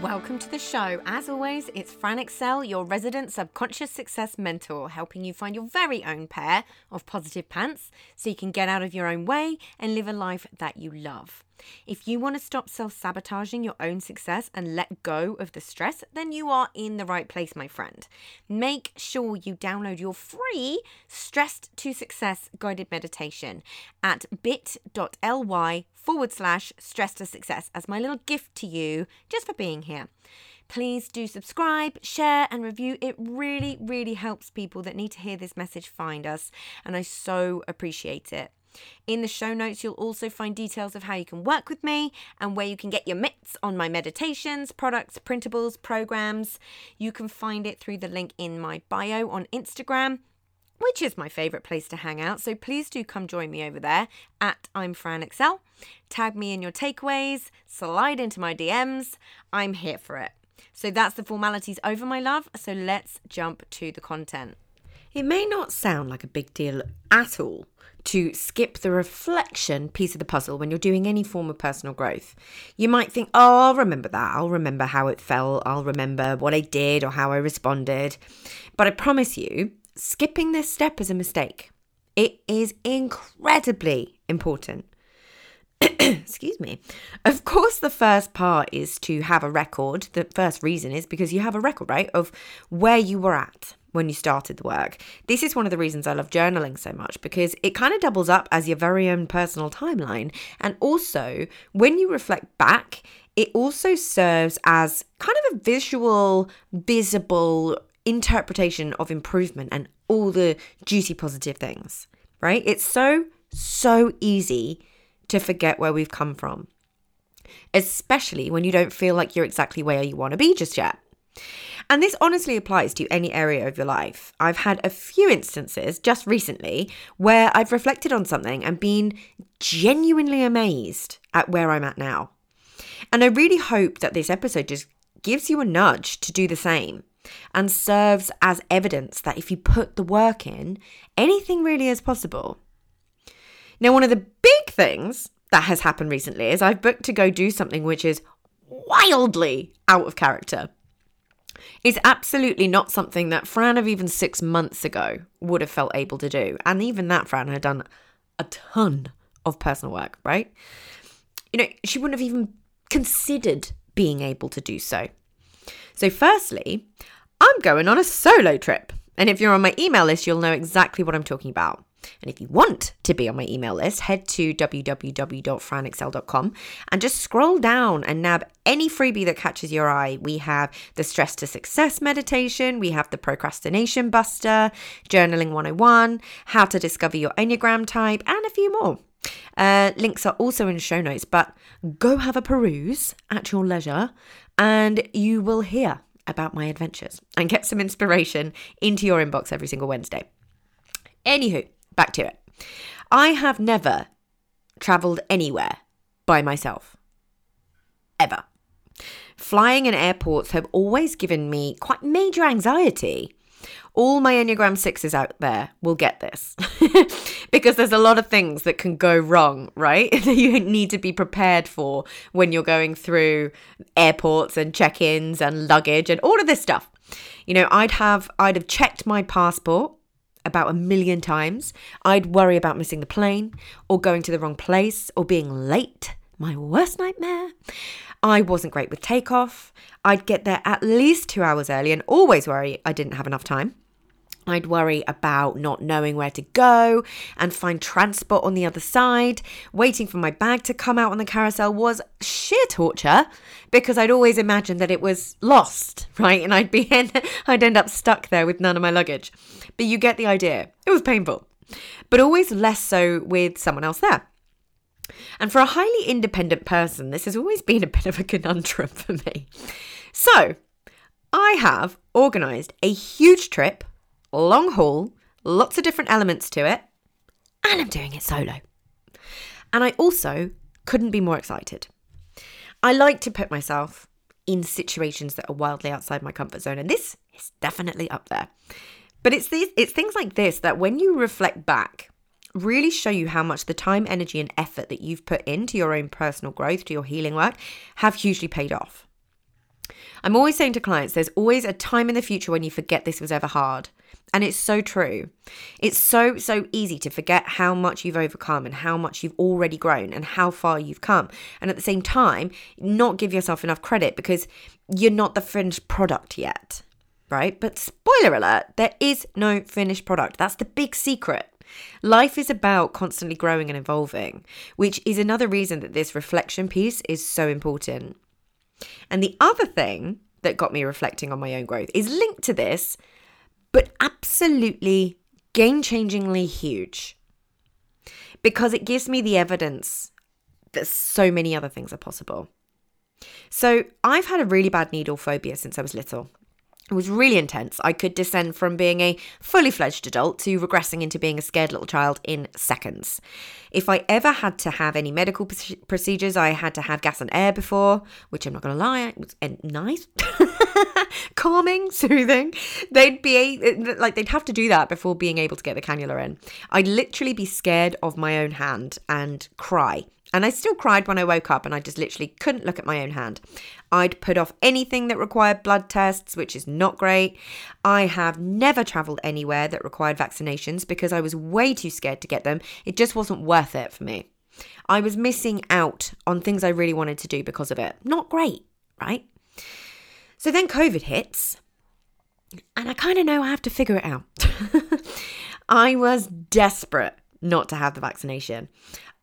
Welcome to the show. As always, it's Fran Excell, your resident subconscious success mentor, helping you find your very own pair of positive pants so you can get out of your own way and live a life that you love. If you want to stop self-sabotaging your own success and let go of the stress, then you are in the right place, my friend. Make sure you download your free Stressed to Success guided meditation at bit.ly/Stressed to Success as my little gift to you just for being here. Please do subscribe, share and review. It really, really helps people that need to hear this message find us, and I so appreciate it. In the show notes, you'll also find details of how you can work with me and where you can get your mitts on my meditations, products, printables, programs. You can find it through the link in my bio on Instagram, which is my favourite place to hang out. So please do come join me over there at imfranexcell. Tag me in your takeaways, slide into my DMs. I'm here for it. So that's the formalities over, my love. So let's jump to the content. It may not sound like a big deal at all to skip the reflection piece of the puzzle when you're doing any form of personal growth. You might think, oh, I'll remember that. I'll remember how it felt. I'll remember what I did or how I responded. But I promise you, skipping this step is a mistake. It is incredibly important. Excuse me. Of course, the first part is to have a record. The first reason is because you have a record, right, of where you were at when you started the work. This is one of the reasons I love journaling so much, because it kind of doubles up as your very own personal timeline. And also, when you reflect back, it also serves as kind of a visual, visible interpretation of improvement and all the juicy positive things, right? It's so easy to forget where we've come from, especially when you don't feel like you're exactly where you want to be just yet. And this honestly applies to any area of your life. I've had a few instances just recently where I've reflected on something and been genuinely amazed at where I'm at now. And I really hope that this episode just gives you a nudge to do the same and serves as evidence that if you put the work in, anything really is possible. Now, one of the big things that has happened recently is I've booked to go do something which is wildly out of character. It's absolutely not something that Fran of even 6 months ago would have felt able to do. And even that Fran had done a ton of personal work, right? You know, she wouldn't have even considered being able to do so. So firstly, I'm going on a solo trip. And if you're on my email list, you'll know exactly what I'm talking about. And if you want to be on my email list, head to www.franexcell.com and just scroll down and nab any freebie that catches your eye. We have the Stress to Success meditation, we have the Procrastination Buster, Journaling 101, How to Discover Your Enneagram Type, and a few more. Links are also in show notes, but go have a peruse at your leisure and you will hear about my adventures and get some inspiration into your inbox every single Wednesday. Anywho, back to it. I have never travelled anywhere by myself. Ever. Flying and airports have always given me quite major anxiety. All my Enneagram 6s out there will get this because there's a lot of things that can go wrong, right? That you need to be prepared for when you're going through airports and check-ins and luggage and all of this stuff. You know, I'd have checked my passport about 1 million times. I'd worry about missing the plane or going to the wrong place or being late. My worst nightmare. I wasn't great with takeoff. I'd get there at least 2 hours early and always worry I didn't have enough time. I'd worry about not knowing where to go and find transport on the other side. Waiting for my bag to come out on the carousel was sheer torture because I'd always imagined that it was lost, right? And I'd end up stuck there with none of my luggage. But you get the idea. It was painful, but always less so with someone else there. And for a highly independent person, this has always been a bit of a conundrum for me. So I have organised a huge trip, long haul, lots of different elements to it, and I'm doing it solo. And I also couldn't be more excited. I like to put myself in situations that are wildly outside my comfort zone, and this is definitely up there. But it's things like this that, when you reflect back, really show you how much the time, energy, and effort that you've put into your own personal growth, to your healing work, have hugely paid off. I'm always saying to clients, there's always a time in the future when you forget this was ever hard. And it's so true. It's so easy to forget how much you've overcome and how much you've already grown and how far you've come. And at the same time, not give yourself enough credit because you're not the finished product yet, right? But spoiler alert, there is no finished product. That's the big secret. Life is about constantly growing and evolving, which is another reason that this reflection piece is so important. And the other thing that got me reflecting on my own growth is linked to this, but absolutely game-changingly huge, because it gives me the evidence that so many other things are possible. So I've had a really bad needle phobia since I was little. It was really intense. I could descend from being a fully fledged adult to regressing into being a scared little child in seconds. If I ever had to have any medical procedures, I had to have gas and air before, which I'm not going to lie, it was nice, calming, soothing. They'd have to do that before being able to get the cannula in. I'd literally be scared of my own hand and cry. And I still cried when I woke up, and I just literally couldn't look at my own hand. I'd put off anything that required blood tests, which is not great. I have never travelled anywhere that required vaccinations because I was way too scared to get them. It just wasn't worth it for me. I was missing out on things I really wanted to do because of it. Not great, right? So then COVID hits, and I kind of know I have to figure it out. I was desperate not to have the vaccination.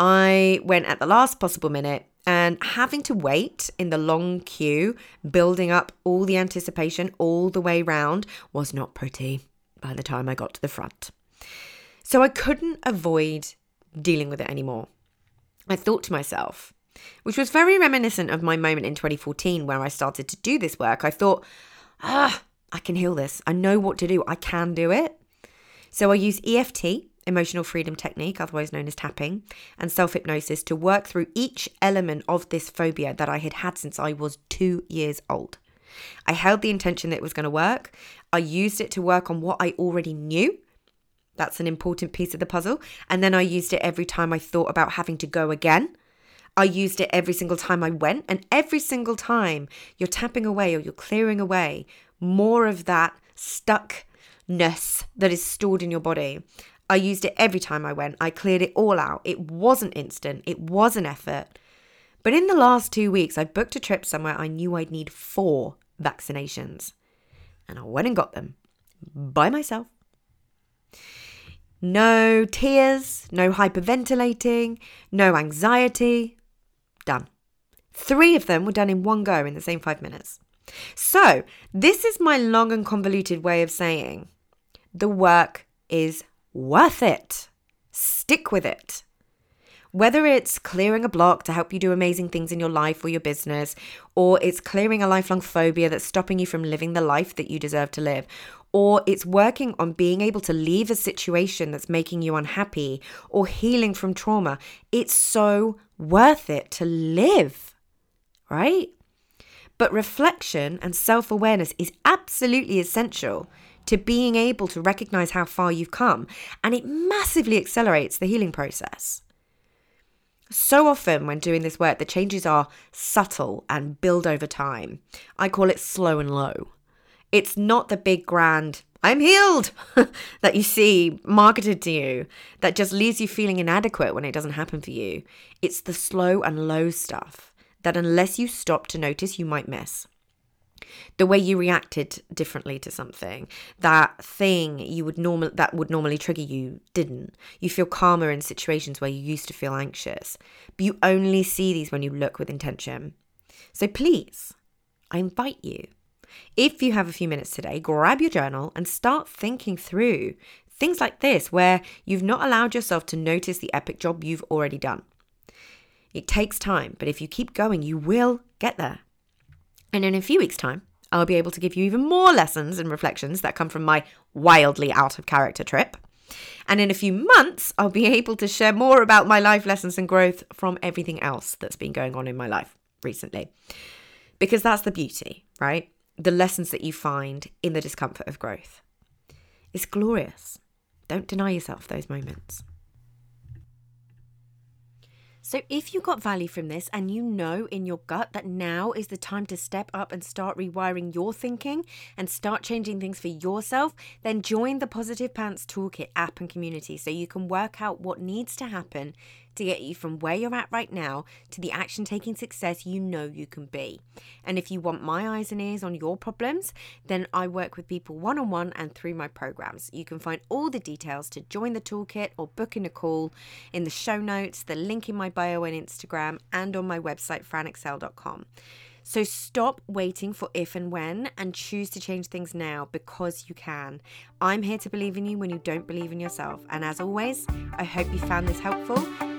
I went at the last possible minute, and having to wait in the long queue, building up all the anticipation all the way round, was not pretty by the time I got to the front. So I couldn't avoid dealing with it anymore. I thought to myself, which was very reminiscent of my moment in 2014 where I started to do this work, I thought, I can heal this. I know what to do. I can do it. So I used EFT, emotional freedom technique, otherwise known as tapping, and self-hypnosis to work through each element of this phobia that I had had since I was 2 years old. I held the intention that it was going to work. I used it to work on what I already knew. That's an important piece of the puzzle. And then I used it every time I thought about having to go again. I used it every single time I went. And every single time you're tapping away or you're clearing away more of that stuckness that is stored in your body. I used it every time I went. I cleared it all out. It wasn't instant. It was an effort. But in the last 2 weeks, I booked a trip somewhere I knew I'd need 4 vaccinations. And I went and got them by myself. No tears, no hyperventilating, no anxiety. Done. 3 of them were done in one go in the same 5 minutes. So this is my long and convoluted way of saying the work is worth it. Stick with it. Whether it's clearing a block to help you do amazing things in your life or your business, or it's clearing a lifelong phobia that's stopping you from living the life that you deserve to live, or it's working on being able to leave a situation that's making you unhappy, or healing from trauma, it's so worth it to live, right? But reflection and self-awareness is absolutely essential to being able to recognize how far you've come, and it massively accelerates the healing process. So often when doing this work, the changes are subtle and build over time. I call it slow and low. It's not the big grand, I'm healed, that you see marketed to you that just leaves you feeling inadequate when it doesn't happen for you. It's the slow and low stuff that, unless you stop to notice, you might miss. The way you reacted differently to something, that thing that would normally trigger you didn't. You feel calmer in situations where you used to feel anxious. But you only see these when you look with intention. So please, I invite you, if you have a few minutes today, grab your journal and start thinking through things like this where you've not allowed yourself to notice the epic job you've already done. It takes time, but if you keep going, you will get there. And in a few weeks' time, I'll be able to give you even more lessons and reflections that come from my wildly out of character trip. And in a few months, I'll be able to share more about my life lessons and growth from everything else that's been going on in my life recently. Because that's the beauty, right? The lessons that you find in the discomfort of growth. It's glorious. Don't deny yourself those moments. So if you got value from this and you know in your gut that now is the time to step up and start rewiring your thinking and start changing things for yourself, then join the Positive Pants Toolkit app and community so you can work out what needs to happen to get you from where you're at right now to the action-taking success you know you can be. And if you want my eyes and ears on your problems, then I work with people one-on-one and through my programs. You can find all the details to join the toolkit or book in a call in the show notes, the link in my bio and Instagram, and on my website franexcell.com. So stop waiting for if and when and choose to change things now because you can. I'm here to believe in you when you don't believe in yourself. And as always, I hope you found this helpful